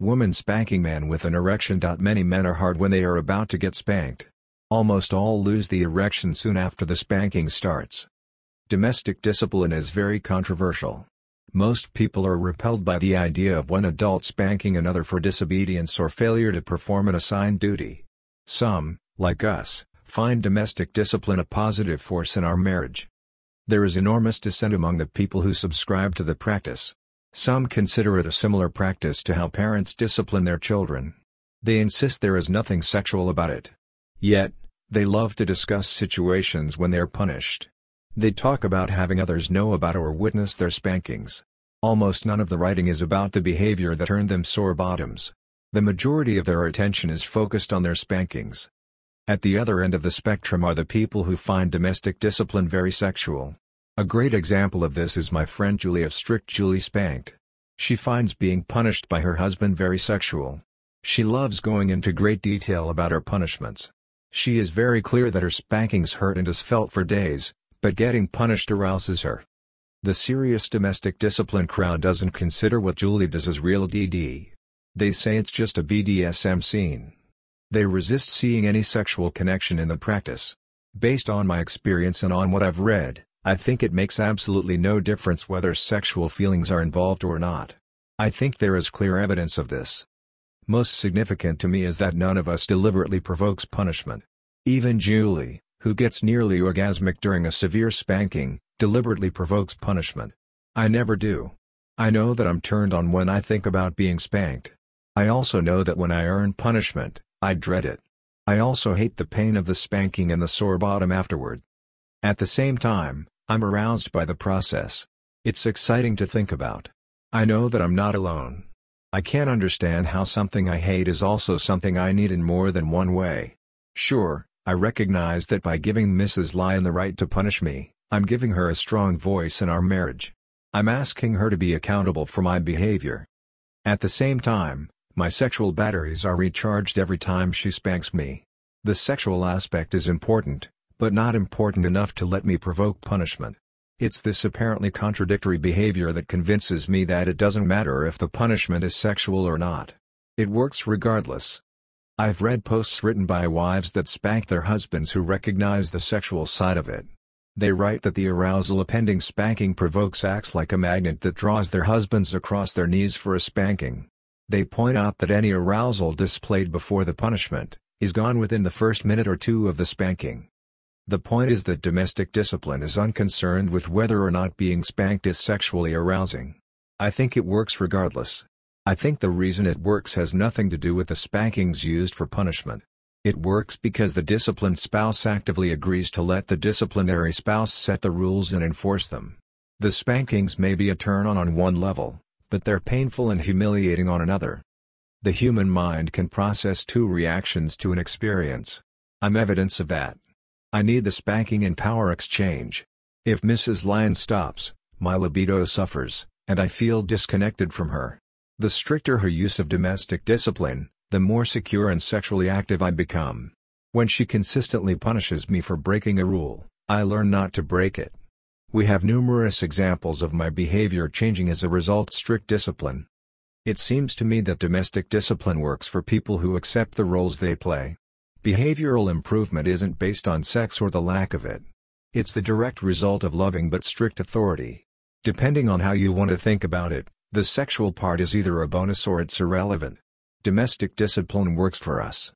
Woman spanking man with an erection. Many men are hard when they are about to get spanked. Almost all lose the erection soon after the spanking starts. Domestic discipline is very controversial. Most people are repelled by the idea of one adult spanking another for disobedience or failure to perform an assigned duty. Some, like us, find domestic discipline a positive force in our marriage. There is enormous dissent among the people who subscribe to the practice. Some consider it a similar practice to how parents discipline their children. They insist there is nothing sexual about it. Yet, they love to discuss situations when they're punished. They talk about having others know about or witness their spankings. Almost none of the writing is about the behavior that earned them sore bottoms. The majority of their attention is focused on their spankings. At the other end of the spectrum are the people who find domestic discipline very sexual. A great example of this is my friend Julie of Strict Julie Spanked. She finds being punished by her husband very sexual. She loves going into great detail about her punishments. She is very clear that her spankings hurt and is felt for days, but getting punished arouses her. The serious domestic discipline crowd doesn't consider what Julie does as real DD. They say it's just a BDSM scene. They resist seeing any sexual connection in the practice. Based on my experience and on what I've read, I think it makes absolutely no difference whether sexual feelings are involved or not. I think there is clear evidence of this. Most significant to me is that none of us deliberately provokes punishment. Even Julie, who gets nearly orgasmic during a severe spanking, deliberately provokes punishment. I never do. I know that I'm turned on when I think about being spanked. I also know that when I earn punishment, I dread it. I also hate the pain of the spanking and the sore bottom afterward. At the same time, I'm aroused by the process. It's exciting to think about. I know that I'm not alone. I can't understand how something I hate is also something I need in more than one way. Sure, I recognize that by giving Mrs. Lyon the right to punish me, I'm giving her a strong voice in our marriage. I'm asking her to be accountable for my behavior. At the same time, my sexual batteries are recharged every time she spanks me. The sexual aspect is important, but not important enough to let me provoke punishment. It's this apparently contradictory behavior that convinces me that it doesn't matter if the punishment is sexual or not. It works regardless. I've read posts written by wives that spank their husbands who recognize the sexual side of it. They write that the arousal appending spanking provokes acts like a magnet that draws their husbands across their knees for a spanking. They point out that any arousal displayed before the punishment is gone within the first minute or two of the spanking. The point is that domestic discipline is unconcerned with whether or not being spanked is sexually arousing. I think it works regardless. I think the reason it works has nothing to do with the spankings used for punishment. It works because the disciplined spouse actively agrees to let the disciplinary spouse set the rules and enforce them. The spankings may be a turn-on on one level, but they're painful and humiliating on another. The human mind can process two reactions to an experience. I'm evidence of that. I need the spanking and power exchange. If Mrs. Lyon stops, my libido suffers, and I feel disconnected from her. The stricter her use of domestic discipline, the more secure and sexually active I become. When she consistently punishes me for breaking a rule, I learn not to break it. We have numerous examples of my behavior changing as a result of strict discipline. It seems to me that domestic discipline works for people who accept the roles they play. Behavioral improvement isn't based on sex or the lack of it. It's the direct result of loving but strict authority. Depending on how you want to think about it, the sexual part is either a bonus or it's irrelevant. Domestic discipline works for us.